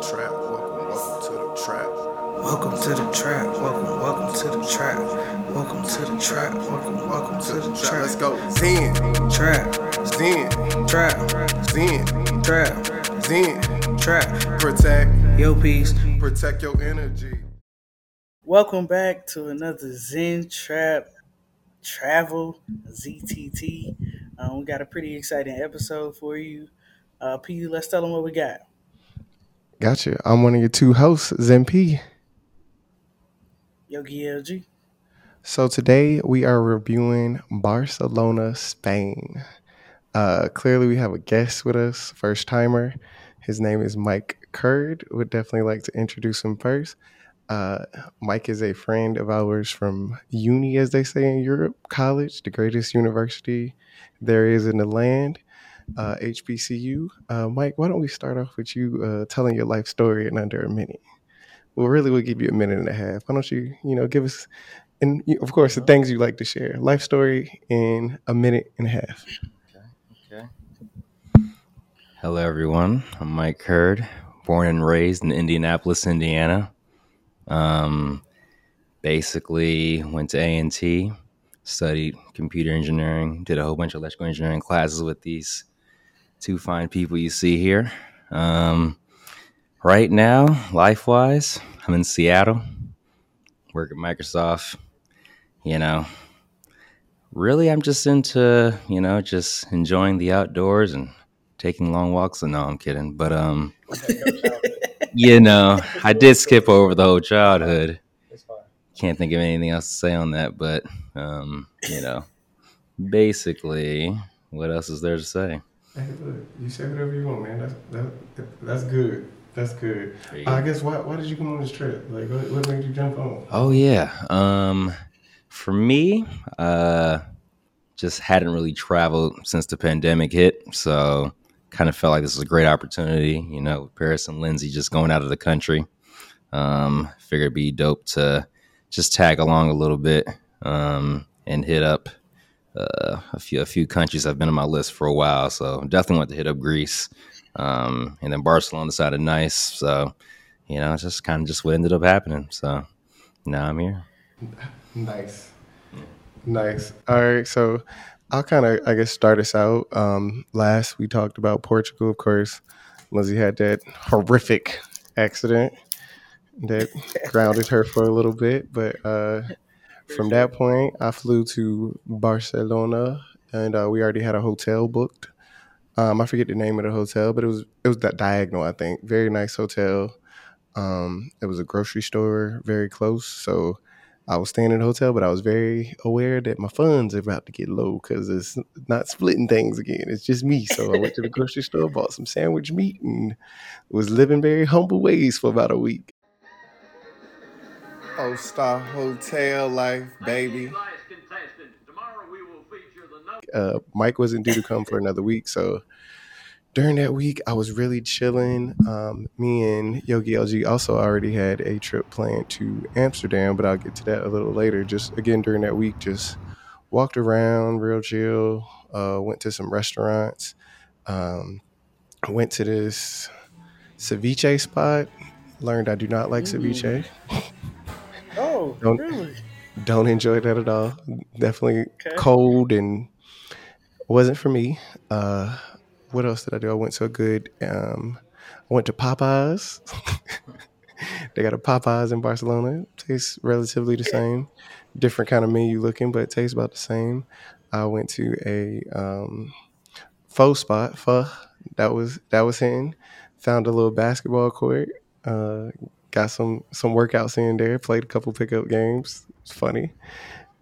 the trap, welcome to the trap. Welcome to the trap, welcome to the trap. Welcome to the trap, welcome to the trap. Let's go. Zen Trap, Zen Trap, Zen Trap, Zen Trap. Protect your peace, protect your energy. Welcome back to another Zen Trap Travel, ZTT. We got a pretty exciting episode for you. P, let's tell them what we got. Gotcha. I'm one of your two hosts, ZMP. Yogi LG. So today we are reviewing Barcelona, Spain. Clearly we have a guest with us, first timer. His name is Mike Curd. Would definitely like to introduce him first. Mike is a friend of ours from uni, as they say in Europe, college, the greatest university there is in the land. HBCU. Mike, why don't we start off with you telling your life story in under a minute? Well, really, we'll give you a minute and a half. Why don't you, give us, and of course, the things you like to share. Life story in a minute and a half. Okay. Hello, everyone. I'm Mike Curd, born and raised in Indianapolis, Indiana. Basically, went to A&T, studied computer engineering, did a whole bunch of electrical engineering classes with these two fine people you see here. Right now, life-wise, I'm in Seattle, work at Microsoft. Really, I'm just into, just enjoying the outdoors and taking long walks. No, I'm kidding. But, I did skip over the whole childhood. Can't think of anything else to say on that. But, basically, what else is there to say? Hey, look, you say whatever you want, man. That's good. That's good. I guess why did you come on this trip? Like, what made you jump on? Oh yeah, for me, just hadn't really traveled since the pandemic hit, so kind of felt like this was a great opportunity. Paris and Lindsay just going out of the country. Figured it'd be dope to just tag along a little bit and hit up a few countries. I've been on my list for a while, so definitely want to hit up Greece. And then Barcelona sounded nice, so just kind of just what ended up happening. So now I'm here. Nice. All right, so I'll kind of start us out. Last we talked about Portugal, of course. Lizzie had that horrific accident that grounded her for a little bit, but from that point, I flew to Barcelona, and we already had a hotel booked. I forget the name of the hotel, but it was that diagonal, I think. Very nice hotel. It was a grocery store very close. So I was staying in the hotel, but I was very aware that my funds are about to get low because it's not splitting things again. It's just me. So I went to the grocery store, bought some sandwich meat, and was living very humble ways for about a week. O-Star Hotel Life, baby. Mike wasn't due to come for another week, so during that week I was really chilling. Me and Yogi LG also already had a trip planned to Amsterdam, but I'll get to that a little later. Just again during that week, just walked around real chill, went to some restaurants, went to this ceviche spot, learned I do not like ceviche. Oh, really? Don't enjoy that at all. Definitely cold and wasn't for me. What else did I do? I went to a good, I went to Popeyes. They got a Popeyes in Barcelona. Tastes relatively the same. Different kind of menu looking, but it tastes about the same. I went to a pho spot. That was hitting. Found a little basketball court. Got some workouts in there. Played a couple pickup games. Funny.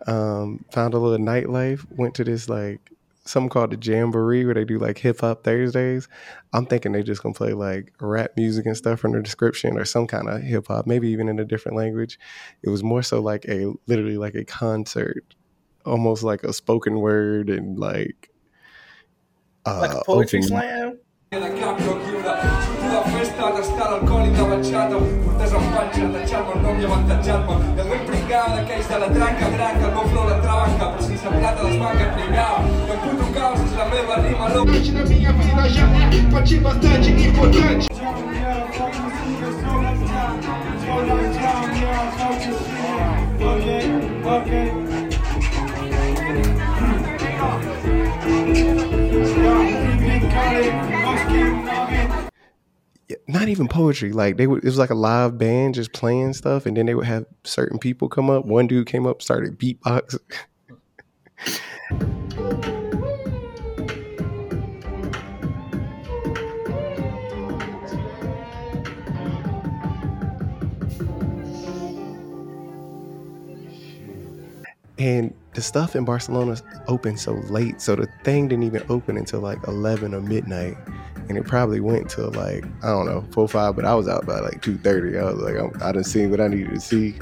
Found a little nightlife. Went to this something called the Jamboree where they do hip hop Thursdays. I'm thinking they just gonna play rap music and stuff from the description or some kind of hip hop, maybe even in a different language. It was more so literally a concert, almost like a spoken word and like a poetry slam. Not even poetry. Like it was like a live band just playing stuff, and then they would have certain people come up. One dude came up, started beatboxing. And the stuff in Barcelona opened so late, so the thing didn't even open until like 11 or midnight, and it probably went till like, I don't know, 4 or 5, but I was out by like 2:30. I was like, I done seen what I needed to see.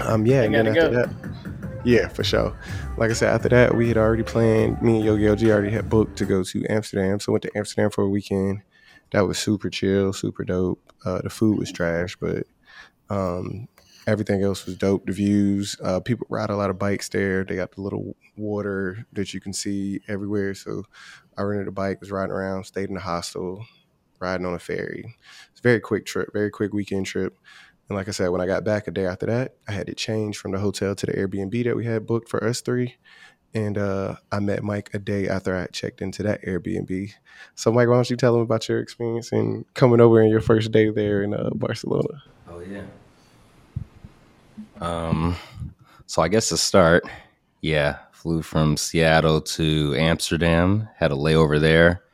Yeah, and then after that, yeah, for sure. Like I said, after that, we had already planned, me and Yogi LG already had booked to go to Amsterdam, so went to Amsterdam for a weekend. That was super chill, super dope. The food was trash, but... everything else was dope. The views, people ride a lot of bikes there. They got the little water that you can see everywhere. So I rented a bike, was riding around, stayed in a hostel, riding on a ferry. It's a very quick trip, very quick weekend trip. And like I said, when I got back a day after that, I had to change from the hotel to the Airbnb that we had booked for us three. And I met Mike a day after I had checked into that Airbnb. So Mike, why don't you tell him about your experience and coming over in your first day there in Barcelona? Oh, yeah. So I guess to start, flew from Seattle to Amsterdam, had a layover there,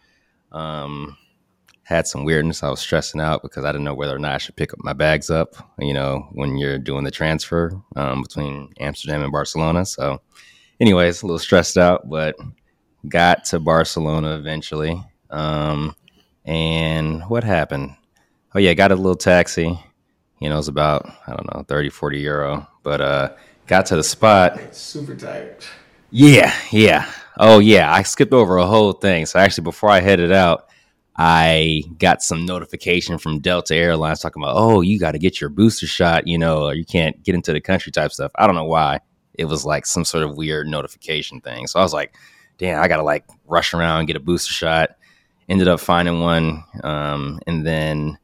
had some weirdness. I was stressing out because I didn't know whether or not I should pick up my bags up, you know, when you're doing the transfer, between Amsterdam and Barcelona. So anyways, a little stressed out, but got to Barcelona eventually. And what happened? Oh yeah, got a little taxi. You know, it was about, I don't know, 30, 40 euro. But got to the spot. Super tired. Yeah. Oh, yeah. I skipped over a whole thing. So actually, before I headed out, I got some notification from Delta Airlines talking about, oh, you got to get your booster shot, you know, or you can't get into the country type stuff. I don't know why. It was like some sort of weird notification thing. So I was like, damn, I got to like rush around and get a booster shot. Ended up finding one. And then...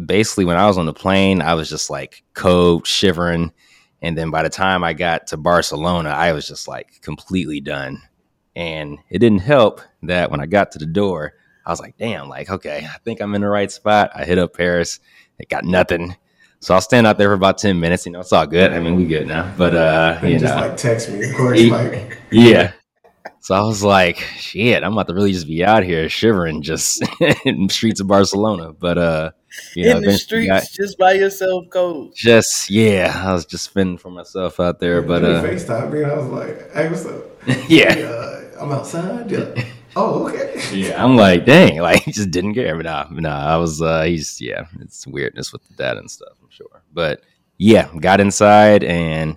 basically, when I was on the plane, I was just like cold, shivering. And then by the time I got to Barcelona, I was just like completely done. And it didn't help that when I got to the door, I was like, damn, like, okay, I think I'm in the right spot. I hit up Paris. It got nothing. So I'll stand out there for about 10 minutes. You know, it's all good. I mean, we good now. But, you just know, like text me, of course, Mike. Yeah. So I was like, shit, I'm about to really just be out here shivering just in the streets of Barcelona. But, just by yourself, cold. Just, I was just fending for myself out there. Yeah, but, FaceTime me, and I was like, hey, what's up? Yeah. Hey, I'm outside. Yeah. Oh, okay. Yeah. I'm like, dang, like, he just didn't care. But I was, it's weirdness with that and stuff, I'm sure. But yeah, got inside and,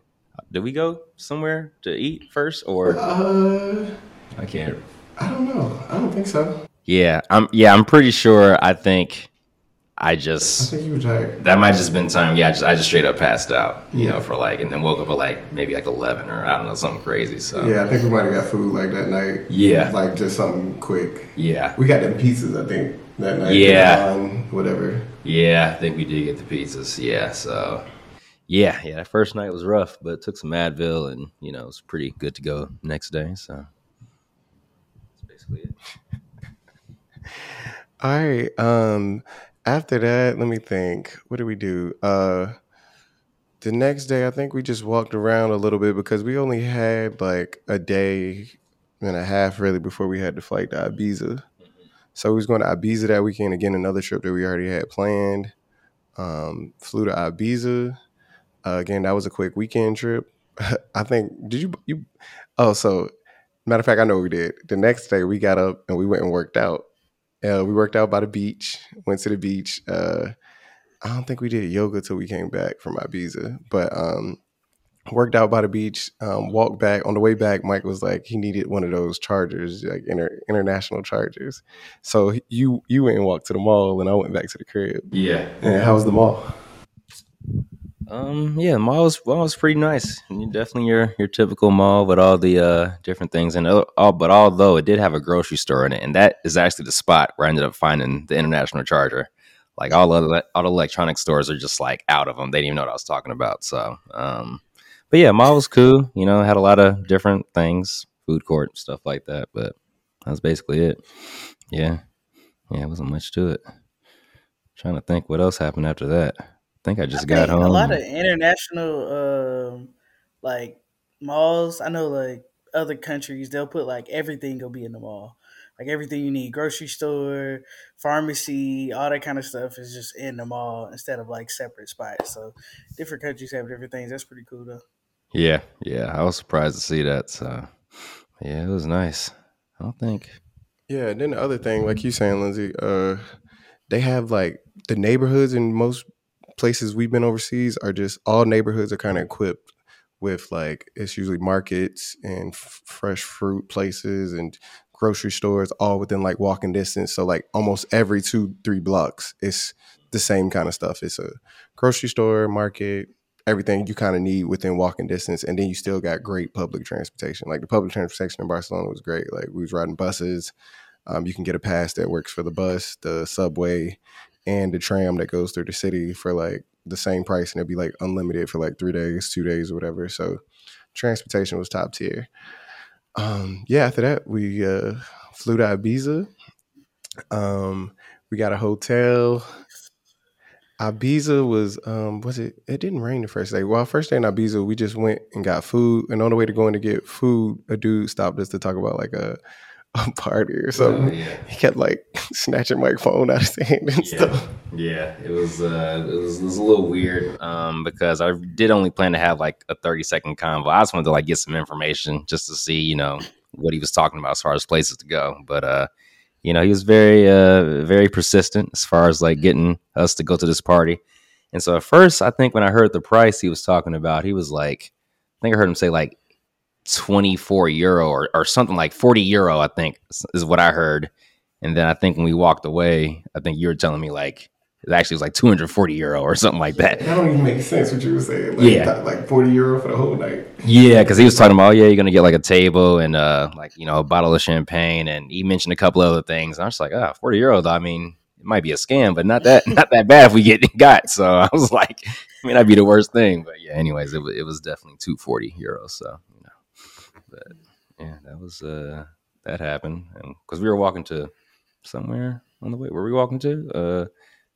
did we go somewhere to eat first, or I can't? I don't know. I don't think so. I'm pretty sure. I think you were tired. That might have just been time. Yeah, I just straight up passed out. You know, for like, and then woke up at like maybe like 11 or I don't know, something crazy. So yeah, I think we might have got food like that night. Yeah, like just something quick. Yeah, we got them pizzas. I think that night. Yeah, whatever. Yeah, I think we did get the pizzas. Yeah, so. Yeah, that first night was rough, but took some Advil and, you know, it was pretty good to go next day, so that's basically it. All right, after that, let me think. What did we do? The next day, I think we just walked around a little bit because we only had like a day and a half really before we had to flight to Ibiza. So we was going to Ibiza that weekend, again, another trip that we already had planned. Flew to Ibiza. Again, that was a quick weekend trip. I think, matter of fact, I know what we did. The next day we got up and we went and worked out. We worked out by the beach, went to the beach. I don't think we did yoga till we came back from Ibiza, but worked out by the beach, walked back. On the way back, Mike was like, he needed one of those chargers, like international chargers. So you went and walked to the mall and I went back to the crib. Yeah. And how was the mall? The mall was pretty nice. Definitely your typical mall with all the different things and all. But although it did have a grocery store in it, and that is actually the spot where I ended up finding the international charger. Like all the electronic stores are just like out of them. They didn't even know what I was talking about. So, But yeah, mall was cool. You know, had a lot of different things, food court, stuff like that. But that's basically it. Yeah. Yeah, it wasn't much to it. I'm trying to think what else happened after that. I think I just got home. A lot of international, like, malls. I know, like, other countries, they'll put, like, everything will be in the mall. Like, everything you need, grocery store, pharmacy, all that kind of stuff is just in the mall instead of, like, separate spots. So different countries have different things. That's pretty cool, though. Yeah, yeah. I was surprised to see that. So, yeah, it was nice. I don't think. Yeah, and then the other thing, like you saying, Lindsay, they have, like, the neighborhoods in most places we've been overseas are just all neighborhoods are kind of equipped with, like, it's usually markets and fresh fruit places and grocery stores all within, like, walking distance. So, like, almost every 2-3 blocks, it's the same kind of stuff. It's a grocery store, market, everything you kind of need within walking distance. And then you still got great public transportation. Like, the public transportation in Barcelona was great. Like, we was riding buses. You can get a pass that works for the bus, the subway, and the tram that goes through the city for, like, the same price. And it'd be, like, unlimited for, like, 3 days, 2 days, or whatever. So transportation was top tier. Yeah, after that, we flew to Ibiza. We got a hotel. Ibiza was it didn't rain the first day. Well, our first day in Ibiza, we just went and got food. And on the way to going to get food, a dude stopped us to talk about, like, a party or something. He kept, like, snatching my phone out of his hand and stuff. Yeah, it was a little weird because I did only plan to have, like, a 30-second convo. I just wanted to, like, get some information just to see, you know, what he was talking about as far as places to go. But, you know, he was very, very persistent as far as, like, getting us to go to this party. And so at first, I think when I heard the price he was talking about, he was like, I think I heard him say, like, 24 euro or something like 40 euro, I think is what I heard. And then I think when we walked away, I think you were telling me like, it actually was like 240 euro or something like that. That don't even make sense what you were saying. Like, yeah. Like 40 euro for the whole night. Yeah. Cause he was talking about, oh yeah, you're going to get like a table and like, you know, a bottle of champagne. And he mentioned a couple other things. And I was like, 40 euros. I mean, it might be a scam, but not that bad if we got. So I was like, I mean, that'd be the worst thing, but yeah, anyways, it was definitely 240 euros. So, you know. But yeah, that was that happened because we were walking to somewhere on the way. Were we walking to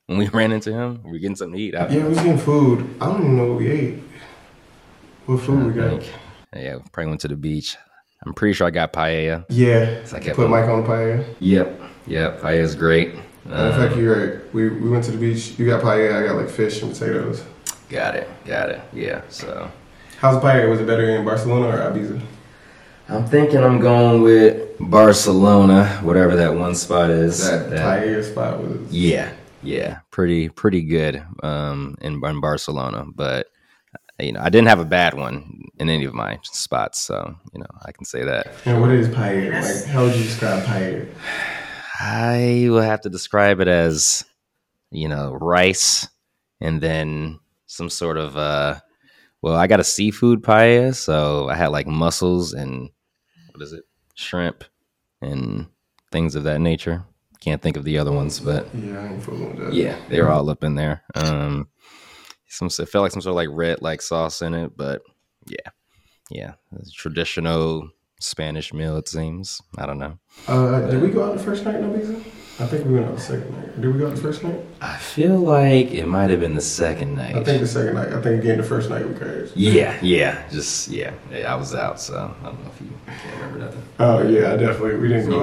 when we ran into him? Were we getting something to eat? We was getting food. I don't even know what we ate. What food we got? Yeah, we probably went to the beach. I'm pretty sure I got paella. Yeah, so I kept put Mike on the paella. Yep, paella's great. In fact, you're right. We went to the beach. You got paella. I got like fish and potatoes. Got it. Yeah. So, how's paella? Was it better in Barcelona or Ibiza? I'm thinking I'm going with Barcelona, whatever that one spot is. That paella spot was. Yeah, pretty good in Barcelona, but you know I didn't have a bad one in any of my spots, so you know I can say that. And what is paella? Like, how would you describe paella? I will have to describe it as, you know, rice and then some sort of well, I got a seafood paella, so I had like mussels and. What is it? Shrimp and things of that nature. Can't think of the other ones, but yeah, they were all up in there. It felt like some sort of like red like sauce in it, but yeah, it's a traditional Spanish meal. It seems. I don't know. Did we go out the first night in Ibiza? I think we went out the second night. Did we go out the first night? I feel like it might have been the second night. I think again the first night we crashed. Yeah. I was out, so I don't know if you can't remember nothing. Oh yeah, definitely. We didn't go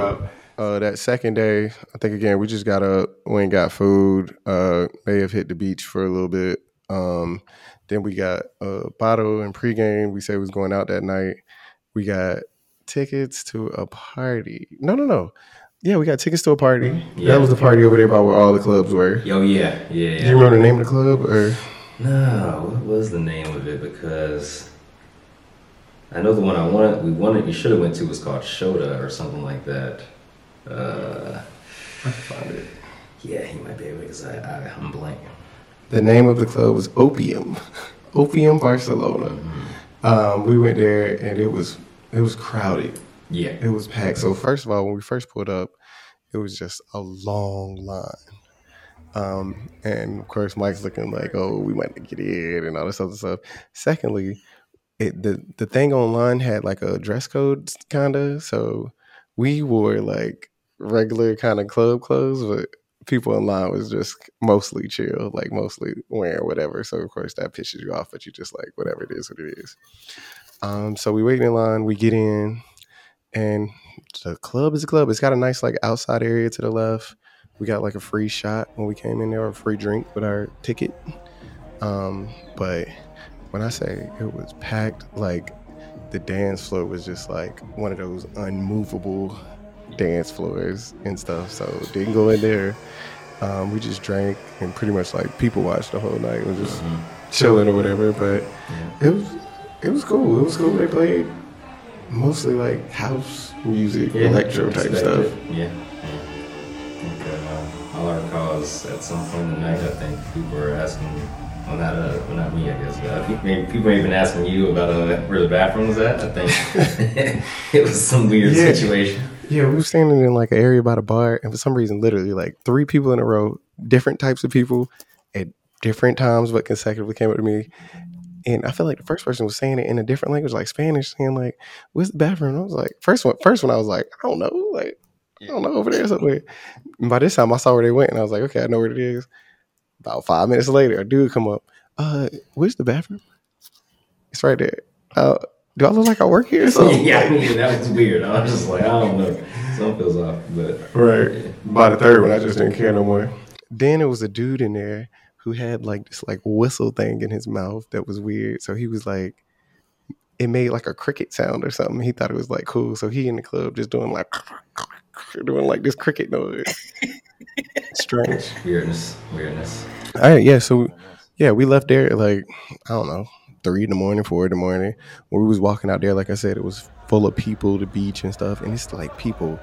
out. That second day, I think again we just got up. We ain't got food. May have hit the beach for a little bit. Then we got a bottle and pregame. We said we was going out that night. We got tickets to a party. No. Yeah, we got tickets to a party. Yeah. That was the party over there by where all the clubs were. Oh, yeah. Do you remember the name of the club? Or no, what was the name of it? Because I know the one we should have went to was called Shoda or something like that. I found it. Yeah, he might be able to because I'm blanking. The name of the club was Opium. Opium Barcelona. Mm-hmm. We went there and it was crowded. Yeah, it was packed. So first of all, when we first pulled up, it was just a long line, and of course Mike's looking like, "Oh, we might get in," and all this other stuff. Secondly, the thing online had like a dress code kind of, so we wore like regular kind of club clothes, but people online was just mostly chill, like mostly wearing whatever. So of course that pisses you off, but you just like whatever it is, what it is. So we waiting in line, we get in, and the club is a club. It's got a nice like outside area to the left. We got like a free shot when we came in there, or a free drink with our ticket. But when I say it was packed, like the dance floor was just like one of those unmovable dance floors and stuff. So didn't go in there. We just drank and pretty much like people watched the whole night. It was just chilling or whatever. But it was cool. It was cool. They played mostly like house music, electro type stuff. Yeah. All our calls at some point in the night, I think people were asking, well, not me, I guess, but people were even asking you about where the bathroom was at, I think. It was some weird situation. Yeah, we were standing in like an area by the bar, and for some reason, literally like three people in a row, different types of people at different times, but consecutively came up to me. And I feel like the first person was saying it in a different language, like Spanish, saying like, where's the bathroom? I was like, first one, I was like, I don't know, like. I don't know, over there somewhere. And by this time, I saw where they went, and I was like, okay, I know where it is. About 5 minutes later, a dude come up. Where's the bathroom? It's right there. Do I look like I work here or something? Yeah, that was weird. I was just like, I don't know. Something feels off. But right. By the third one, I just didn't care no more. Then it was a dude in there who had like this like whistle thing in his mouth that was weird. So he was like, it made like a cricket sound or something. He thought it was like cool. So he in the club just doing like this cricket noise. Strange. Weirdness. All right, yeah. So, yeah, we left there at like, I don't know, 3 in the morning, 4 in the morning. When we was walking out there, like I said, it was full of people, the beach and stuff. And it's like people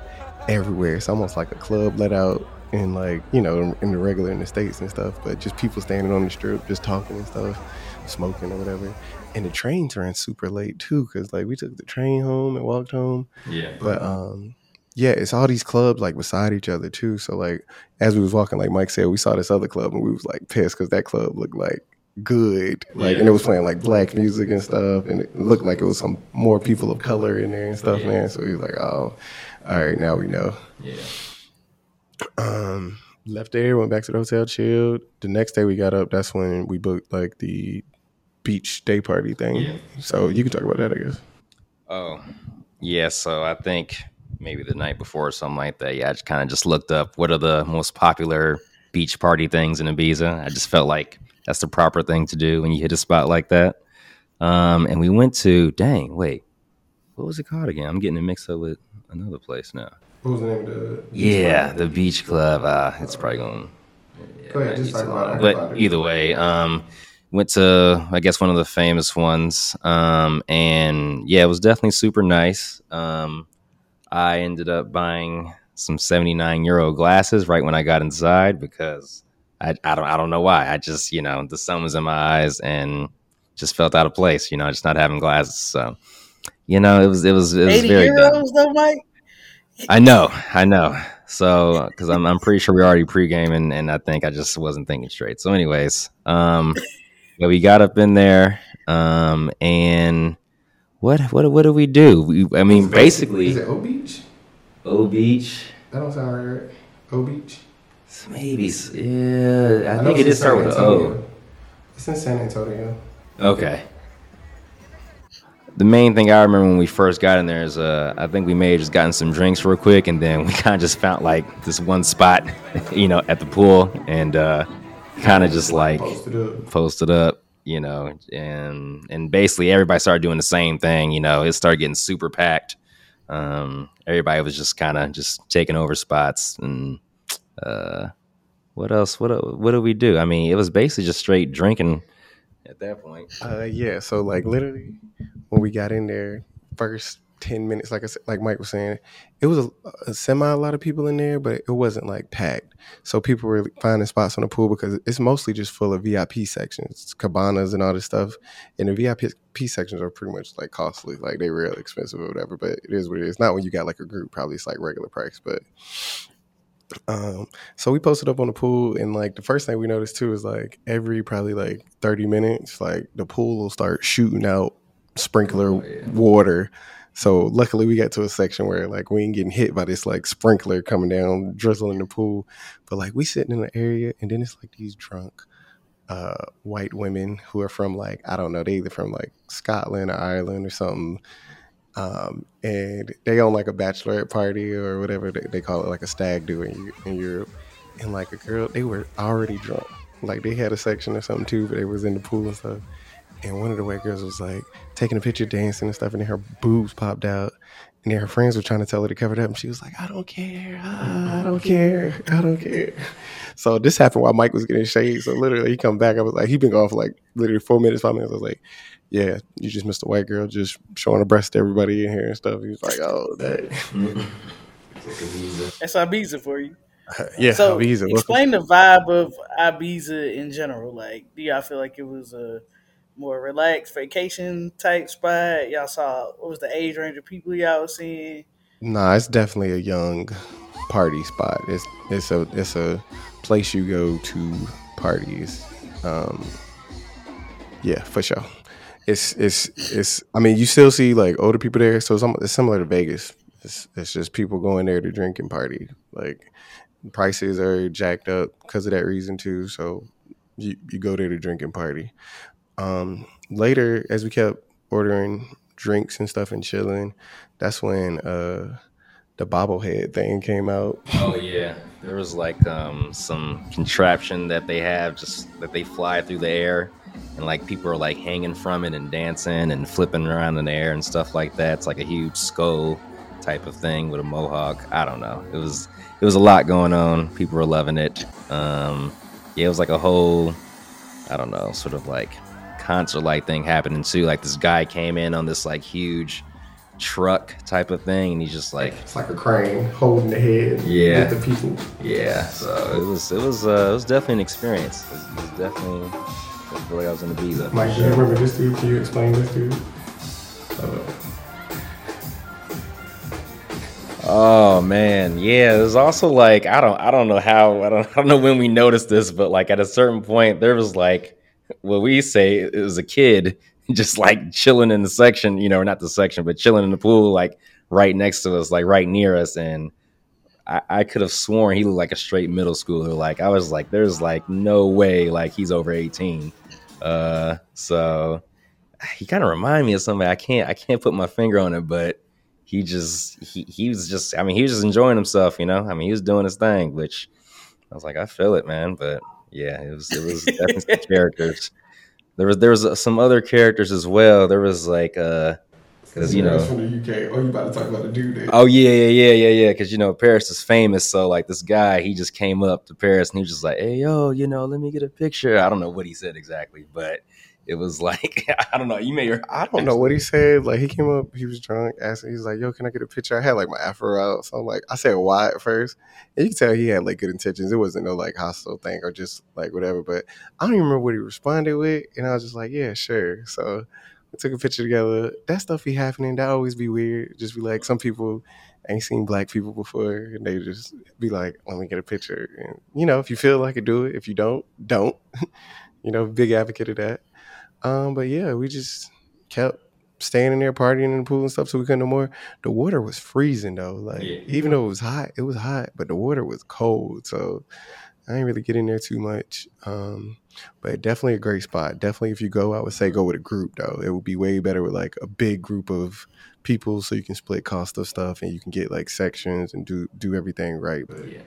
everywhere. It's almost like a club let out in like, you know, in the States and stuff. But just people standing on the strip, just talking and stuff, smoking or whatever. And the trains ran super late too, because like we took the train home and walked home. Yeah. But yeah, it's all these clubs like beside each other too. So like as we was walking, like Mike said, we saw this other club and we was like pissed because that club looked like good, like and it was playing like black music and stuff, and it looked like it was some more people of color in there and stuff, man. So we was like, oh, all right, now we know. Yeah. Left there, went back to the hotel, chilled. The next day we got up. That's when we booked like the beach day party thing. Yeah. So you can talk about that, I guess. Oh, yeah. So I think maybe the night before or something like that. Yeah, I just kind of just looked up what are the most popular beach party things in Ibiza. I just felt like that's the proper thing to do when you hit a spot like that. And we went to, what was it called again? I'm getting it mixed up with another place now. What was the name of the beach club? The beach club. It's probably going to... But either way... went to, I guess, one of the famous ones. And yeah, it was definitely super nice. I ended up buying some 79 euro glasses right when I got inside because I don't know why. I just, you know, the sun was in my eyes and just felt out of place, you know, just not having glasses. So, you know, it was 80 very euros though, Mike? I know. So, because I'm pretty sure we already pregame and I think I just wasn't thinking straight. So anyways, yeah, we got up in there, and what do we do? Basically... Is it O Beach? O Beach. That don't sound right. O Beach? Maybe. Yeah, I think it did start with O. It's in San Antonio. Okay. The main thing I remember when we first got in there is I think we may have just gotten some drinks real quick, and then we kind of just found, like, this one spot, you know, at the pool, and... kind of just like posted up, you know, and basically everybody started doing the same thing. You know, it started getting super packed. Everybody was just kind of just taking over spots. And what else? What do we do? I mean, it was basically just straight drinking at that point. Yeah. So like literally when we got in there, first 10 minutes, like I said, like Mike was saying, it was a lot of people in there, but it wasn't like packed. So people were finding spots on the pool because it's mostly just full of VIP sections, cabanas and all this stuff. And the VIP sections are pretty much like costly, like they're real expensive or whatever, but it is what it is. Not when you got like a group, probably it's like regular price, but so we posted up on the pool, and like the first thing we noticed too is like every probably like 30 minutes, like the pool will start shooting out sprinkler water. So luckily we got to a section where like we ain't getting hit by this like sprinkler coming down, drizzling the pool. But like we sitting in an area and then it's like these drunk white women who are from like, I don't know, they either from like Scotland or Ireland or something. And they on like a bachelorette party or whatever they call it, like a stag do in Europe. And like a girl, they were already drunk. Like they had a section or something too, but they was in the pool and stuff. And one of the white girls was like taking a picture, dancing and stuff, and then her boobs popped out. And then her friends were trying to tell her to cover it up. And she was like, I don't care. I don't care. I don't care. So this happened while Mike was getting shade. So literally he come back. I was like, he been gone for like literally 5 minutes. I was like, yeah, you just missed a white girl just showing her breast to everybody in here and stuff. He was like, oh, that. That's Ibiza for you. Yeah, so Ibiza. Explain the vibe of Ibiza in general. Like, do y'all feel like it was a more relaxed vacation type spot? Y'all saw, what was the age range of people y'all was seeing? Nah, it's definitely a young party spot. It's a place you go to parties. Yeah, for sure. It's I mean, you still see like older people there, so it's similar to Vegas. It's just people going there to drink and party. Like prices are jacked up because of that reason too. So you go there to drink and party. Later, as we kept ordering drinks and stuff and chilling, that's when the bobblehead thing came out. Oh yeah, there was like some contraption that they have, just that they fly through the air, and like people are like hanging from it and dancing and flipping around in the air and stuff like that. It's like a huge skull type of thing with a mohawk. I don't know. It was a lot going on. People were loving it. Yeah, it was like a whole, I don't know, sort of like concert-like thing happening too. Like this guy came in on this like huge truck type of thing, and he's just like, it's like a crane holding the head. Yeah, with the people. Yeah, so it was definitely an experience. It was definitely, I feel like I was in Ibiza. Mike, do you remember this dude? Can you explain this dude? Oh man, yeah. It was also like I don't know when we noticed this, but like at a certain point there was like what we say it was a kid just like chilling in the section, you know, not the section, but chilling in the pool, like right next to us, like right near us, and I could have sworn he looked like a straight middle schooler. Like I was like, there's like no way like he's over 18. So he kind of reminded me of somebody. I can't put my finger on it, but He was just enjoying himself, you know? I mean, he was doing his thing, which I was like, I feel it, man. But yeah, it was definitely some characters. There was some other characters as well. There was like, because, you know, from the UK. Oh, you about to talk about the dude there. Oh, yeah. Because, you know, Paris is famous. So like this guy, he just came up to Paris and he was just like, hey, yo, you know, let me get a picture. I don't know what he said exactly, but it was like, I don't know. I don't know what he said. Like he came up, he was drunk, asked, he was like, yo, can I get a picture? I had like my afro out. So I'm like, I said why at first. And you can tell he had like good intentions. It wasn't no like hostile thing or just like whatever. But I don't even remember what he responded with. And I was just like, yeah, sure. So we took a picture together. That stuff be happening. That always be weird. Just be like, some people ain't seen black people before. And they just be like, let me get a picture. And you know, if you feel like it, do it. If you don't. You know, big advocate of that. But yeah, we just kept staying in there, partying in the pool and stuff, so we couldn't no more. The water was freezing though. Like even though it was hot, but the water was cold. So I didn't really get in there too much. But definitely a great spot. Definitely if you go, I would say go with a group though. It would be way better with like a big group of people so you can split cost of stuff and you can get like sections and do everything right. But yeah,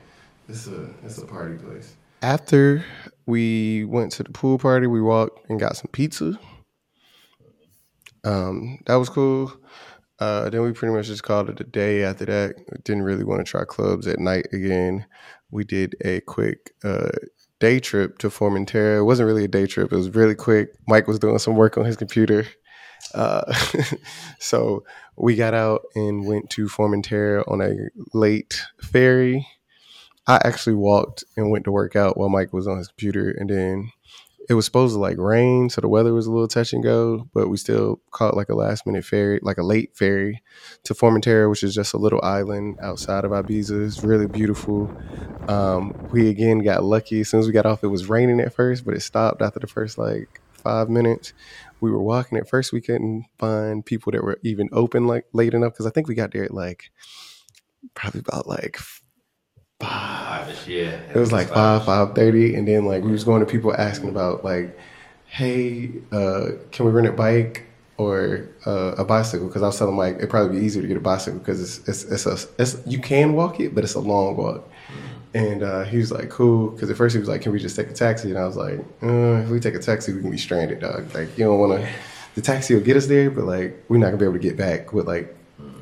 it's a party place. After we went to the pool party, we walked and got some pizza. That was cool. Then we pretty much just called it a day after that. Didn't really want to try clubs at night again. We did a quick day trip to Formentera. It wasn't really a day trip. It was really quick. Mike was doing some work on his computer. So we got out and went to Formentera on a late ferry. I actually walked and went to work out while Mike was on his computer, and then it was supposed to like rain, so the weather was a little touch and go, but we still caught like a last minute ferry, like a late ferry to Formentera, which is just a little island outside of Ibiza. It's really beautiful. We again got lucky. As soon as we got off, it was raining at first, but it stopped after the first like 5 minutes. We were walking. At first, we couldn't find people that were even open like late enough, because I think we got there at like probably about like 5. Yeah, it was like 5:30, and then like we was going to people asking about like, hey, can we rent a bike or a bicycle? Because I was telling Mike it'd probably be easier to get a bicycle because it's you can walk it, but it's a long walk. And he was like, cool. Because at first he was like, can we just take a taxi? And I was like, if we take a taxi, we can be stranded, dog. Like, you don't want to, the taxi will get us there, but like, we're not going to be able to get back with like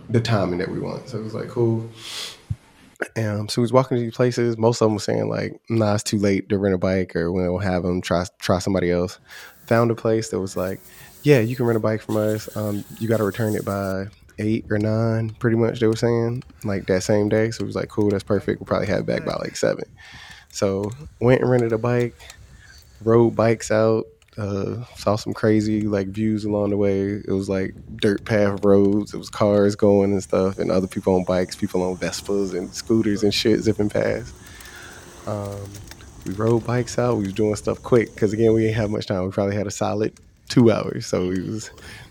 the timing that we want. So it was like, cool. So we was walking to these places. Most of them were saying like, nah, it's too late to rent a bike, or we don't have them, try somebody else. Found a place that was like, yeah, you can rent a bike from us. You got to return it by 8 or 9, pretty much, they were saying, like that same day. So it was like, cool, that's perfect. We'll probably have it back by like 7. So went and rented a bike, rode bikes out, saw some crazy like views along the way. It was like dirt path roads. It was cars going and stuff, and other people on bikes, people on Vespas and scooters and shit zipping past. We rode bikes out. We was doing stuff quick because, again, we didn't have much time. We probably had a solid 2 hours. So we was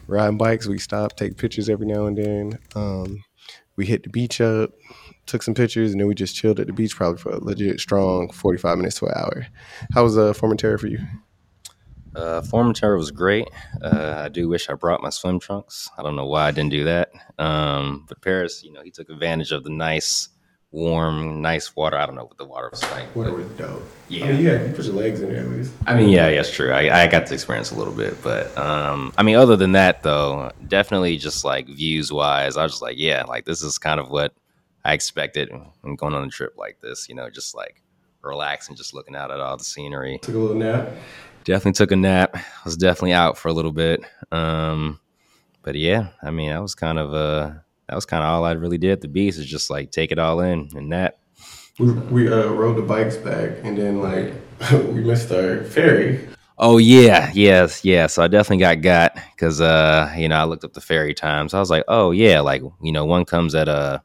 riding bikes, we stopped, take pictures every now and then. We hit the beach up, took some pictures, and then we just chilled at the beach probably for a legit strong 45 minutes to an hour. How was Formentera for you? Formentera was great. I do wish I brought my swim trunks. I don't know why I didn't do that. But Paris, he took advantage of the nice, warm, nice water. I don't know what the water was like. Water was dope. Yeah. I mean, yeah, you put your legs in there at least. I mean, yeah, that's true. I got to experience a little bit. But, other than that, though, definitely just, like, views-wise, I was just like, yeah, like, this is kind of what I expected when going on a trip like this, just, like, relaxing, just looking out at all the scenery. Took a little nap. Definitely took a nap. I was definitely out for a little bit. But, yeah, I mean, that was kind of that was kind of all I really did at the beach, is just like take it all in and that. We rode the bikes back, and then like we missed our ferry. Oh yeah, yes. So I definitely got because I looked up the ferry time. So I was like, oh yeah, like one comes at I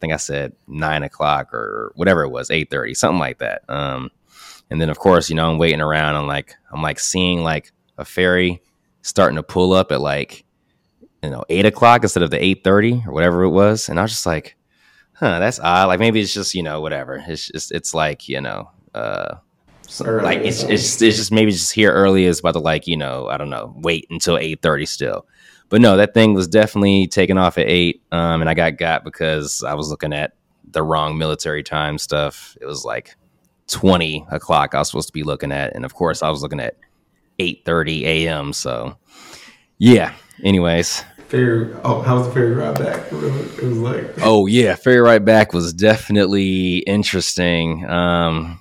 think I said 9 o'clock or whatever it was, 8:30, something like that. And then of course I'm waiting around. I'm like seeing like a ferry starting to pull up at like 8 o'clock instead of the 8:30 or whatever it was, and I was just like, "Huh, that's odd." Like maybe it's just whatever. It's just like it's just maybe just here early is about to like I don't know, wait until 8:30 still. But no, that thing was definitely taking off at 8, and I got because I was looking at the wrong military time stuff. It was like 20 o'clock I was supposed to be looking at, and of course I was looking at 8:30 a.m. So yeah. Anyways, ferry. Oh, how was the ferry ride back? It was like, oh yeah, ferry ride back was definitely interesting.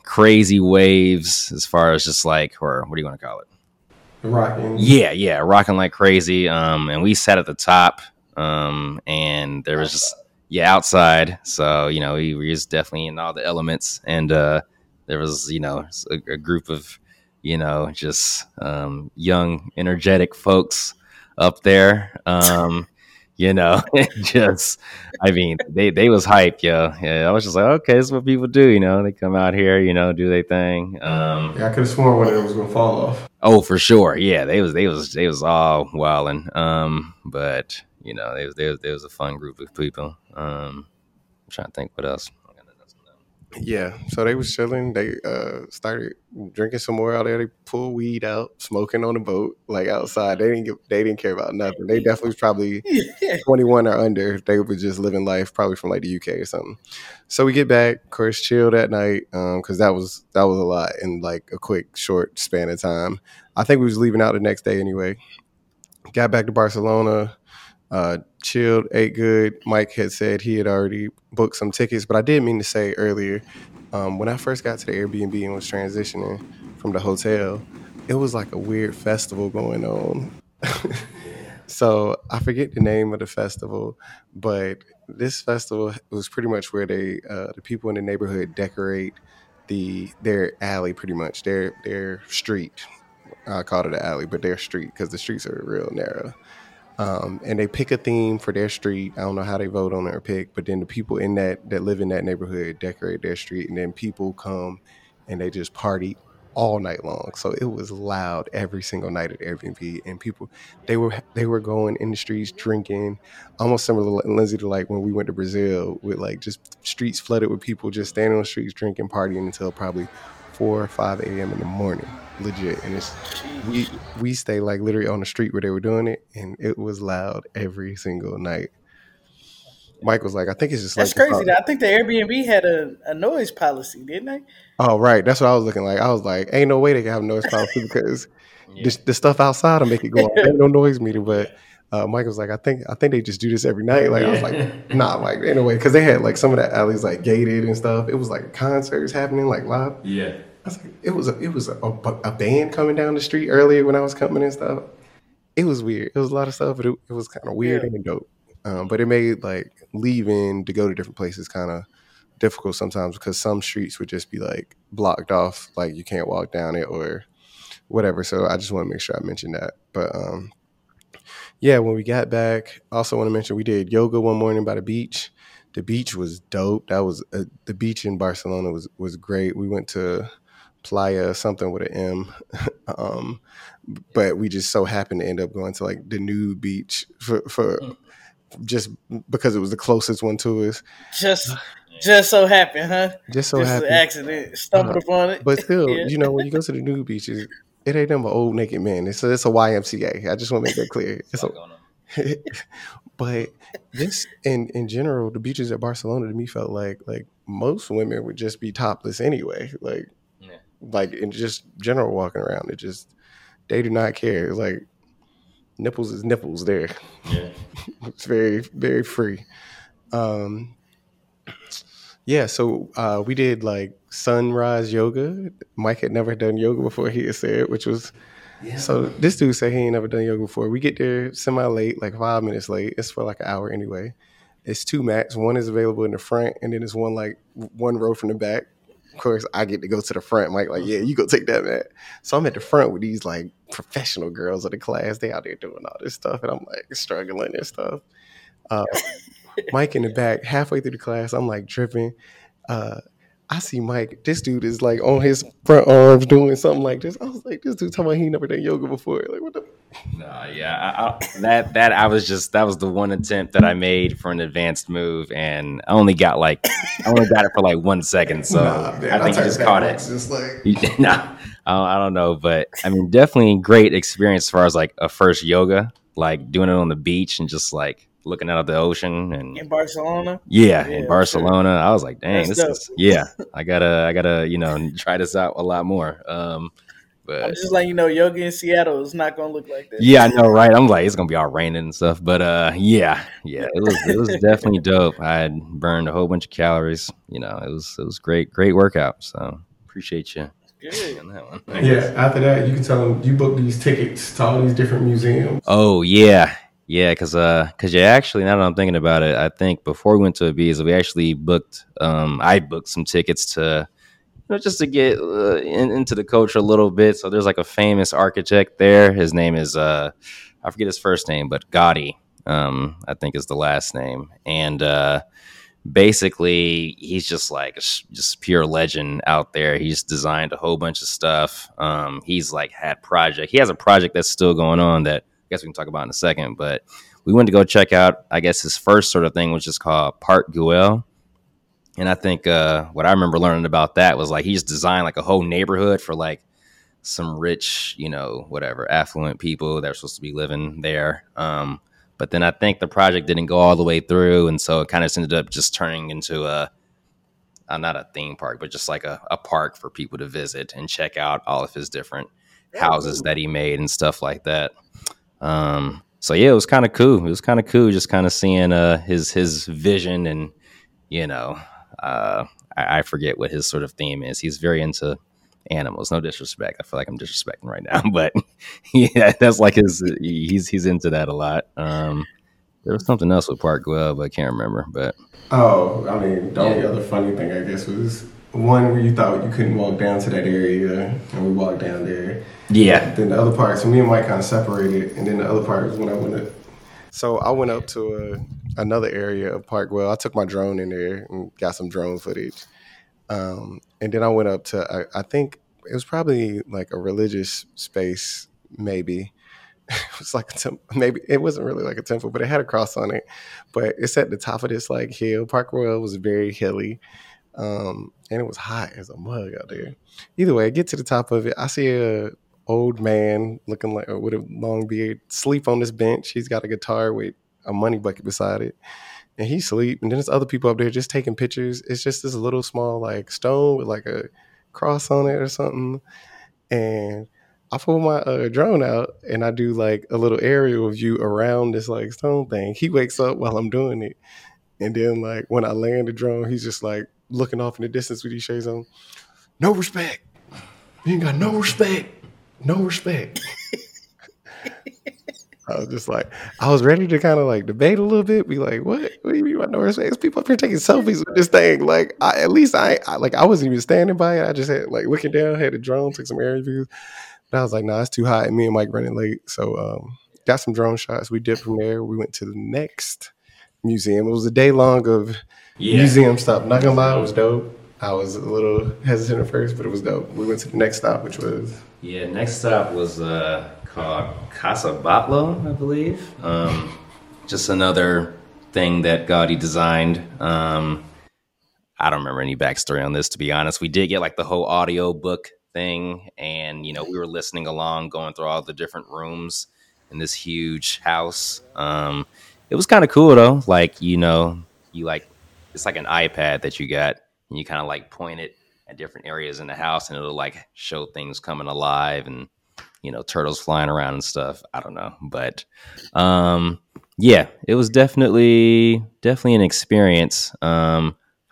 Crazy waves as far as just like, or what do you want to call it? Rocking. Yeah, rocking like crazy. And we sat at the top. And there was just outside. So we were just definitely in all the elements, and there was a group of just young, energetic folks up there, just, I mean, they was hype, yo. Yeah, I was just like, okay, this is what people do, they come out here, do their thing. I could have sworn one of them was gonna fall off. Oh, for sure, yeah, they was all wilding. But they was a fun group of people. I'm trying to think what else. Yeah, so they was chilling. They started drinking some more out there. They pulled weed out, smoking on the boat, like outside. They didn't care about nothing. They definitely was probably 21 or under. They were just living life, probably from like the UK or something. So we get back, of course, chill that night, because that was a lot in like a quick short span of time. I think we was leaving out the next day anyway. Got back to Barcelona. Chilled, ate good. Mike had said he had already booked some tickets, but I did mean to say earlier, when I first got to the Airbnb and was transitioning from the hotel, it was like a weird festival going on. So I forget the name of the festival, but this festival was pretty much where they, the people in the neighborhood decorate their alley, pretty much their street. I called it an alley, but their street, because the streets are real narrow. And they pick a theme for their street. I don't know how they vote on it or pick, but then the people in that live in that neighborhood decorate their street, and then people come and they just party all night long. So it was loud every single night at Airbnb, and people, they were going in the streets drinking, almost similar, Lindsay, to like when we went to Brazil, with like just streets flooded with people just standing on the streets drinking, partying until probably 4 or 5 a.m. in the morning, legit. And it's, we stayed like literally on the street where they were doing it, and it was loud every single night. Mike was like, I think it's just like... That's crazy. I think the Airbnb had a noise policy, didn't they? Oh, right. That's what I was looking like. I was like, ain't no way they can have a noise policy because the stuff outside will make it go off. Ain't no noise meter. But Mike was like, I think they just do this every night. Like, I was like, nah, like, ain't no way. Because they had like some of the alleys like gated and stuff. It was like concerts happening, like live. Yeah. I was like, it was a band coming down the street earlier when I was coming and stuff. It was weird. It was a lot of stuff, but it was kind of weird and dope. But it made like leaving to go to different places kind of difficult sometimes, because some streets would just be like blocked off, like you can't walk down it or whatever. So I just want to make sure I mention that. But when we got back, also want to mention we did yoga one morning by the beach. The beach was dope. That was the beach in Barcelona was great. We went to Playa something with an M, but we just so happened to end up going to like the new beach for just because it was the closest one to us. Just so happened, huh? Just so happened. An accident. Stumbled upon it. But still, you know, when you go to the new beaches, it ain't them old naked men. It's a YMCA. I just want to make that clear. But this, in general, the beaches at Barcelona to me felt like most women would just be topless anyway. Like in just general walking around, it just, they do not care. Like, nipples is nipples there. Yeah. It's very, very free. So we did like sunrise yoga. Mike had never done yoga before, he had said, which was... Yeah. So this dude said he ain't never done yoga before. We get there semi-late, like 5 minutes late. It's for like an hour anyway. It's two mats. One is available in the front, and then it's one row from the back. Of course, I get to go to the front. Mike like, yeah, you go take that, man. So I'm at the front with these like professional girls of the class. They out there doing all this stuff, and I'm like struggling and stuff. Mike in the back, halfway through the class, I'm like dripping. I see Mike. This dude is like on his front arms doing something like this. I was like, this dude talking about he never done yoga before. Like, what the? That was the one attempt that I made for an advanced move, and I only got it for like 1 second. So I think you just caught it. Just like... I don't know, but I mean, definitely great experience as far as like a first yoga, like doing it on the beach and just like looking out at the ocean and in Barcelona. Yeah, in Barcelona, sure. I was like, dang, I gotta try this out a lot more. But I'm just like, yoga in Seattle is not gonna look like that. Yeah, I know, right? I'm like, it's gonna be all raining and stuff. But it was definitely dope. I burned a whole bunch of calories. It was great workout. So appreciate you. Good on that one. After that, you can tell them you booked these tickets to all these different museums. Oh yeah, yeah, because yeah, actually, now that I'm thinking about it, I think before we went to Ibiza, we actually booked. I booked some tickets to. Just to get into the culture a little bit. So there's like a famous architect there. His name is, I forget his first name, but Gaudí, I think is the last name. And basically, he's just like just pure legend out there. He's designed a whole bunch of stuff. He's like had project. He has a project that's still going on that I guess we can talk about in a second. But we went to go check out, I guess, his first sort of thing, which is called Park Güell. And I think what I remember learning about that was like he just designed like a whole neighborhood for like some rich, affluent people that are supposed to be living there. But then I think the project didn't go all the way through. And so it kind of just ended up just turning into not a theme park, but just like a park for people to visit and check out all of his different houses that he made and stuff like that. It was kind of cool. It was kind of cool just kind of seeing his vision and, I forget what his sort of theme is. He's very into animals. No disrespect. I feel like I'm disrespecting right now, but yeah, that's like he's into that a lot. There was something else with Park Güell, but I can't remember. But the only other funny thing I guess was one where you thought you couldn't walk down to that area, and we walked down there. Yeah. Then the other part, so me and Mike kind of separated, and then the other part was when I went to. So I went up to another area of Park Güell. I took my drone in there and got some drone footage. And then I went up to, I think it was probably like a religious space, maybe. It was like a maybe it wasn't really like a temple, but it had a cross on it. But it's at the top of this like hill. Park Güell was very hilly, and it was hot as a mug out there. Either way, I get to the top of it. I see a old man looking like with a long beard sleep on this bench. He's got a guitar with a money bucket beside it, and he sleep. And then there's other people up there just taking pictures. It's just this little small like stone with like a cross on it or something, and I pull my drone out and I do like a little aerial view around this like stone thing. He wakes up while I'm doing it. And then like when I land the drone, he's just like looking off in the distance with these shades on. No respect. You ain't got no respect. No respect. I was just like, I was ready to kind of like debate a little bit. Be like, what? What do you mean by no respect? There's people up here taking selfies with this thing. Like, I wasn't even standing by it. I just had like looking down, had a drone, took some aerial views. I was like, nah, it's too hot. And me and Mike running late. So got some drone shots. We dipped from there. We went to the next museum. It was a day long of museum stop. Not gonna lie, it was dope. I was a little hesitant at first, but it was dope. We went to the next stop, which was... Yeah, next stop was called Casa Batlló, I believe. Just another thing that Gaudí designed. I don't remember any backstory on this, to be honest. We did get like the whole audio book thing, and you know, we were listening along, going through all the different rooms in this huge house. It was kind of cool though. Like, you know, you like, it's like an iPad that you got, and you kind of like point it at different areas in the house, and it'll like show things coming alive, and you know, turtles flying around and stuff. I don't know, but yeah, it was definitely an experience. I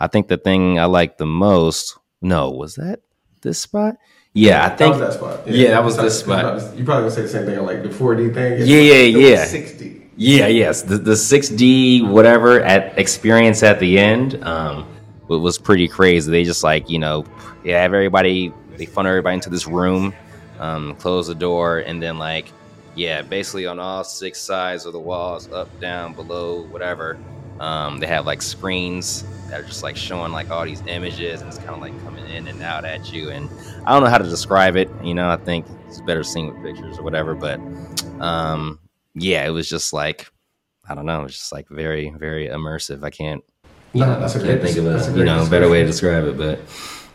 think the thing I liked the most, was that this spot? Yeah, I think that was that spot. Yeah, that was this spot. You probably would say the same thing, like the 4D thing. It's like 6D. Yeah, yes, the 6D whatever at experience at the end, it was pretty crazy. They just like, you know, they funnel everybody into this room, close the door, and then like, yeah, basically on all six sides of the walls, up, down, below, whatever. They have like screens that are just like showing like all these images, and it's kind of like coming in and out at you. And I don't know how to describe it. You know, I think it's better seen with pictures or whatever. But yeah, it was just like, I don't know, it was just like very, very immersive. I can't. No, that's a great. Can't think of a better way to describe it. But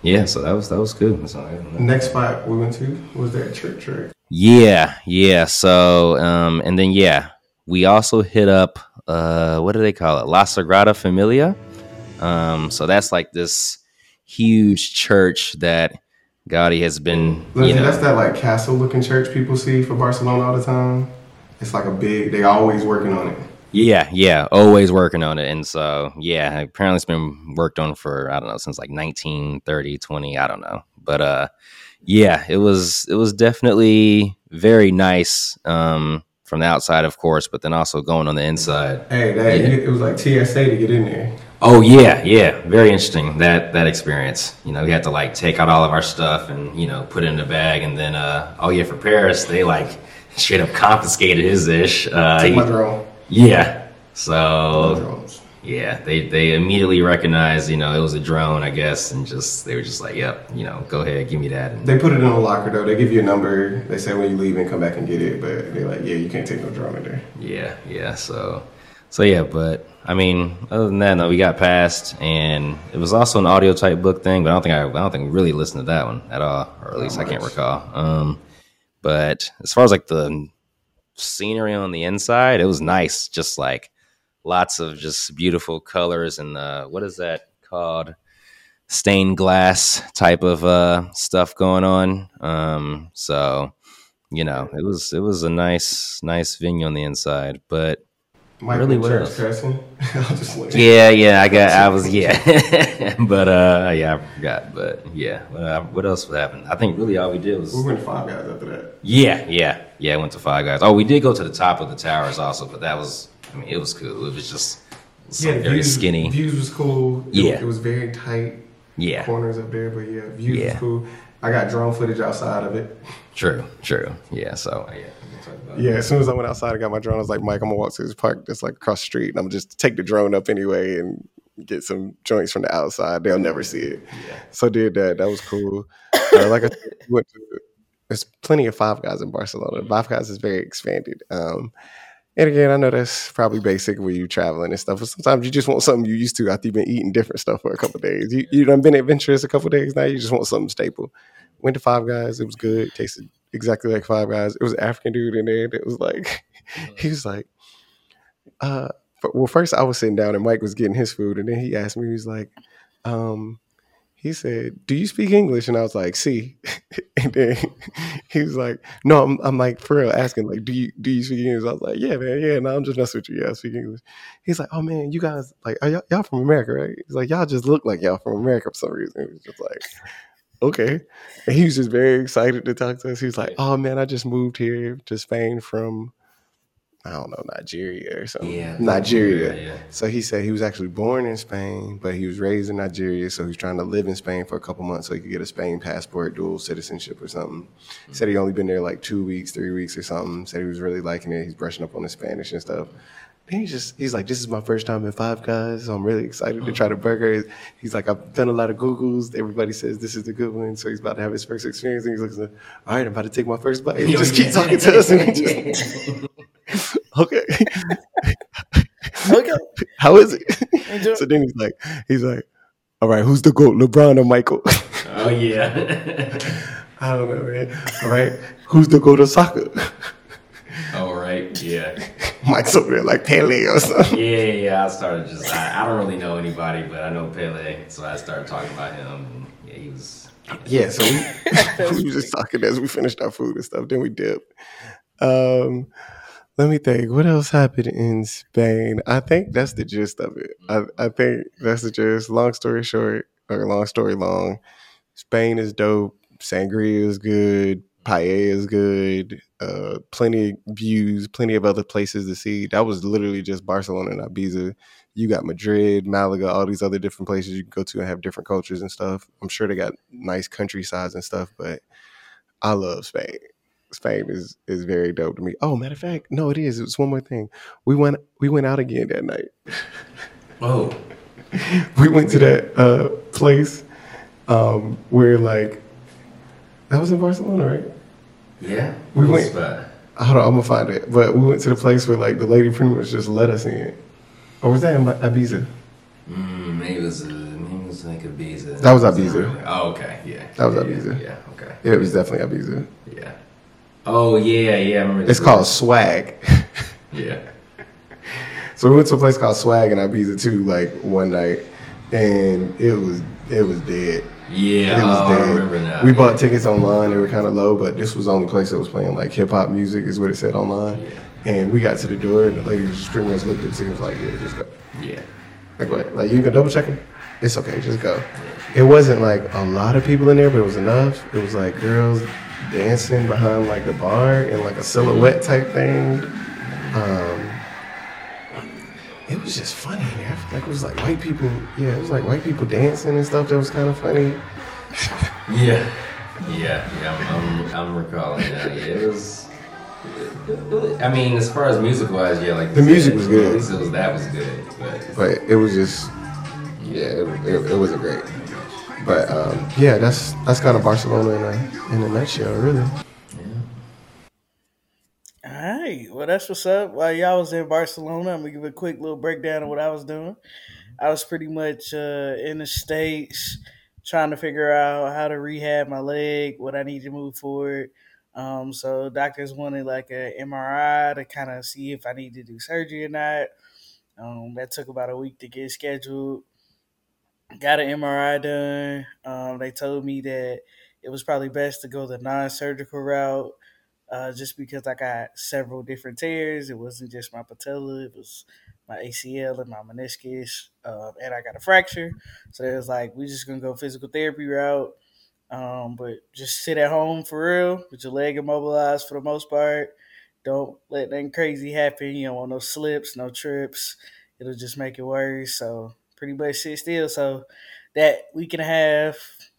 yeah, so that was good. So, next spot we went to was that church, right? Yeah. So and then we also hit up. What do they call it? La Sagrada Familia. So that's like this huge church that Gaudí has been. That's that like castle looking church people see for Barcelona all the time. It's like a big. They always working on it. Yeah, always working on it. And so yeah, apparently it's been worked on for I don't know since like 1930, 20, I don't know. But yeah, it was definitely very nice. From the outside, of course, but then also going on the inside. Hey, it was like TSA to get in there. Oh, yeah. Very interesting, that experience. You know, we had to, like, take out all of our stuff and, you know, put it in the bag. And then, for Paris, they, like, straight up confiscated his ish. Take my drone. Yeah. So, yeah, they immediately recognized, you know, it was a drone, I guess. And they were just like, yep, you know, go ahead, give me that. And they put it in a locker, though. They give you a number. They say when you leave and come back and get it. But they're like, yeah, you can't take no drone in there. Yeah. So yeah, but I mean, other than that, no, we got past. And it was also an audio type book thing. But I don't think we really listened to that one at all. Or at least I can't recall. But as far as like the scenery on the inside, it was nice. Just like. Lots of just beautiful colors and what is that called? Stained glass type of stuff going on. So, you know, it was a nice venue on the inside, but Mike really was. But I forgot. But yeah, what else would happen? I think really all we did was we went to Five Guys after that. Yeah. Went to Five Guys. Oh, we did go to the top of the towers also, but that was. I mean, it was cool. It was just very skinny. Views was cool. It was very tight. Yeah. Corners up there, but views was cool. I got drone footage outside of it. True. Yeah, so, as soon as I went outside and got my drone, I was like, Mike, I'm going to walk to this park that's like across the street, and I'm going to just take the drone up anyway and get some joints from the outside. They'll never see it. Yeah. So did that. That was cool. Like I said, we went to, there's plenty of Five Guys in Barcelona. Five Guys is very expanded. And again, I know that's probably basic when you're traveling and stuff, but sometimes you just want something you're used to after you've been eating different stuff for a couple of days. You done been adventurous a couple of days now, you just want something staple. Went to Five Guys. It was good. It tasted exactly like Five Guys. It was an African dude in there that was like, he was like, well, first I was sitting down and Mike was getting his food. And then he asked me, he was like, he said, do you speak English? And I was like, see. And then he was like, no, I'm like, for real, asking, like, do you speak English? I was like, yeah, man, yeah, no, I'm just messing with you. Yeah, I speak English. He's like, oh, man, you guys, like, are y'all from America, right? He's like, y'all just look like y'all from America for some reason. It was just like, okay. And he was just very excited to talk to us. He was like, oh, man, I just moved here to Spain from, I don't know, Nigeria or something. Yeah, Nigeria. Yeah. So he said he was actually born in Spain, but he was raised in Nigeria. So he was trying to live in Spain for a couple months so he could get a Spain passport, dual citizenship or something. Mm-hmm. Said he only been there like 2 weeks, 3 weeks or something. Said he was really liking it. He's brushing up on his Spanish and stuff. Then he's like, this is my first time at Five Guys, so I'm really excited to try the burger. He's like, I've done a lot of Googles. Everybody says this is the good one. So he's about to have his first experience. And he's like, all right, I'm about to take my first bite. And he just keeps talking to us. And he just, okay. Okay. How is it? So then he's like, all right, who's the GOAT, LeBron or Michael? Oh, yeah. I don't know, man. All right, who's the GOAT of soccer? All right, yeah. Mike's over there like Pele or something. Yeah. I started just, I don't really know anybody, but I know Pele, so I started talking about him. Yeah, he was. Yeah, so we were just talking as we finished our food and stuff. Then we dipped. Let me think. What else happened in Spain? I think that's the gist of it. I think that's the gist. Long story short, or long story long, Spain is dope. Sangria is good. Paella is good. Plenty of views. Plenty of other places to see. That was literally just Barcelona and Ibiza. You got Madrid, Malaga, all these other different places you can go to and have different cultures and stuff. I'm sure they got nice countrysides and stuff, but I love Spain. Spain is very dope to me. Oh, matter of fact, no, it is. It's one more thing. We went out again that night. Oh, we went to that place where like that was in Barcelona, right? Yeah, we went. Hold on, I'm gonna find it. But we went to the place where like the lady pretty much just let us in. Or was that in Ibiza? Maybe it was like Ibiza. That was Ibiza. Really? Oh, okay, yeah. That was Ibiza. Yeah, okay. Yeah, it was definitely Ibiza. Yeah. Oh, yeah, I remember. It's called Swag. Yeah. So we went to a place called Swag in Ibiza, too, like, one night, and it was dead. Yeah, it was dead. I remember now. We bought tickets online. They were kind of low, but this was the only place that was playing, like, hip-hop music is what it said online. Yeah. And we got to the door, and the lady was screaming us, looked at us, and was like, yeah, just go. Yeah. Like, what? Like, you can double-check them? It's okay, just go. Yeah. It wasn't, like, a lot of people in there, but it was enough. It was, like, girls dancing behind like the bar and like a silhouette type thing. It was just funny. Like it was like white people. Yeah, it was like white people dancing and stuff. That was kind of funny. Yeah. I'm recalling that. Yeah, it was. I mean, as far as music wise, yeah, like the music was good. At least that was good. But it was just. Yeah, it wasn't great. But yeah, that's kind of Barcelona in a nutshell, really. Yeah. All right, well that's what's up. While y'all was in Barcelona, I'm gonna give a quick little breakdown of what I was doing. I was pretty much in the States trying to figure out how to rehab my leg, what I need to move forward. So doctors wanted like an MRI to kind of see if I need to do surgery or not. That took about a week to get scheduled. Got an MRI done. They told me that it was probably best to go the non-surgical route just because I got several different tears. It wasn't just my patella. It was my ACL and my meniscus, and I got a fracture. So it was like, we're just going to go physical therapy route, but just sit at home for real with your leg immobilized for the most part. Don't let nothing crazy happen. You don't want no slips, no trips. It'll just make it worse, so... pretty much sit still. So that week and a half,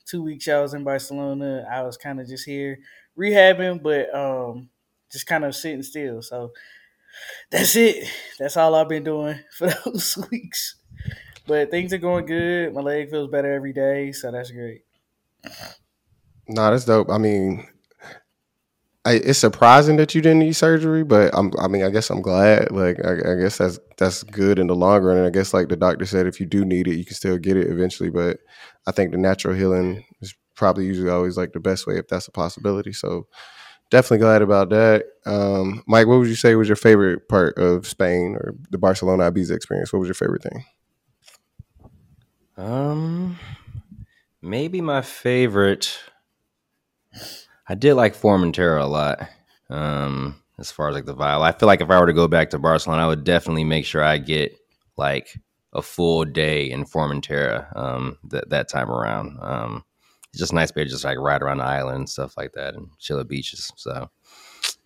2 weeks I was in Barcelona, I was kind of just here rehabbing, but just kind of sitting still. So that's it. That's all I've been doing for those weeks. But things are going good. My leg feels better every day, so that's great. Nah, that's dope. I mean, it's surprising that you didn't need surgery, but I guess I'm glad. Like, I guess that's good in the long run. And I guess, like the doctor said, if you do need it, you can still get it eventually. But I think the natural healing is probably usually always like the best way if that's a possibility. So definitely glad about that. Mike, what would you say was your favorite part of Spain or the Barcelona Ibiza experience? What was your favorite thing? Maybe my favorite. I did like Formentera a lot. As far as like the vibe, I feel like if I were to go back to Barcelona, I would definitely make sure I get like a full day in Formentera. That time around. It's just nice to just like ride around the island and stuff like that, and chill at beaches. So,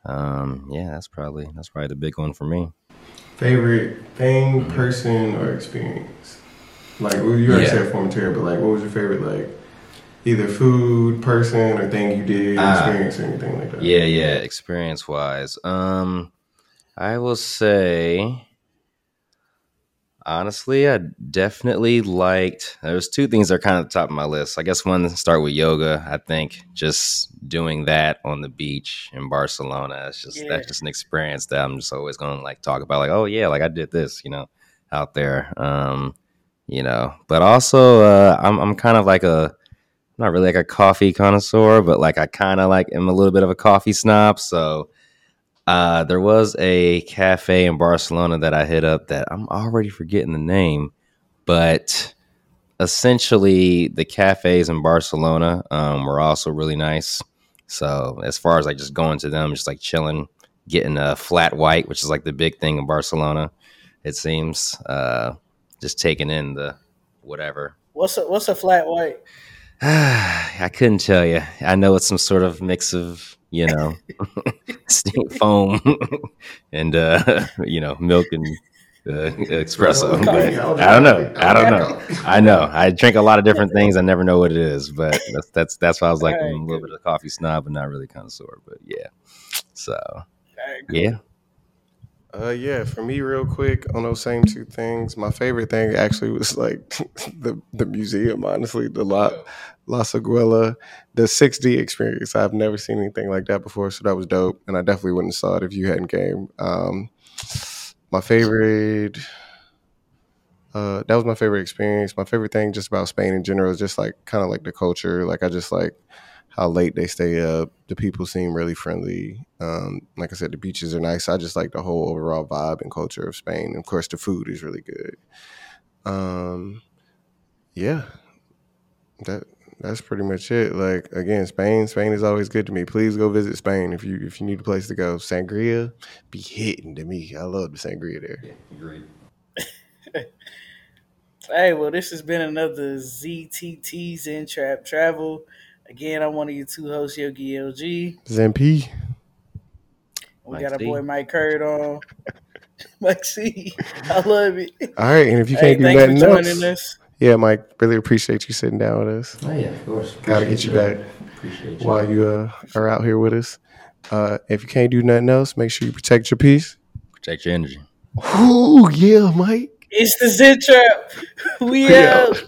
yeah, that's probably the big one for me. Favorite thing, person, or experience. Like, you already said Formentera, but, like, what was your favorite, like, either food, person, or thing you did, experience, or anything like that? Yeah, experience-wise. I will say, honestly, I definitely liked, there's two things that are kind of at the top of my list. I guess one, start with yoga. I think just doing that on the beach in Barcelona, that's just an experience that I'm just always going to, like, talk about. Like, oh, yeah, like, I did this, you know, out there. But also I'm kind of like not really like a coffee connoisseur, but like I kind of like am a little bit of a coffee snob. So there was a cafe in Barcelona that I hit up that I'm already forgetting the name, but essentially the cafes in Barcelona were also really nice. So as far as like just going to them, just like chilling, getting a flat white, which is like the big thing in Barcelona, it seems, just taking in the whatever. What's a flat white? I couldn't tell you. I know it's some sort of mix of, you know, steamed foam and, you know, milk and espresso. But I don't know. I know. I drink a lot of different things. I never know what it is. But that's why I was like a little bit of a coffee snob, but not really connoisseur. But yeah. So, yeah. For me, real quick, on those same two things, my favorite thing actually was like the museum, honestly, the La Sagrada, the 6D experience. I've never seen anything like that before, so that was dope, and I definitely wouldn't have saw it if you hadn't came. My favorite, that was my favorite experience. My favorite thing just about Spain in general is just like kind of like the culture. Like I just like how late they stay up. The people seem really friendly. Like I said, the beaches are nice. I just like the whole overall vibe and culture of Spain. And of course, the food is really good. Yeah, that's pretty much it. Like again, Spain is always good to me. Please go visit Spain if you need a place to go. Sangria be hitting to me. I love the sangria there. Yeah, great. Hey, well, this has been another ZTT Zen Trap Travel. Again, I'm one of your two hosts, Yogi LG. ZMP. We got our boy Mike Curd on. Mike C. I love it. All right, and if you can't do nothing else. Yeah, Mike, really appreciate you sitting down with us. Oh, yeah, of course. Got to get you back while you are out here with us. If you can't do nothing else, make sure you protect your peace. Protect your energy. Ooh, yeah, Mike. It's the Zen Trap. We out.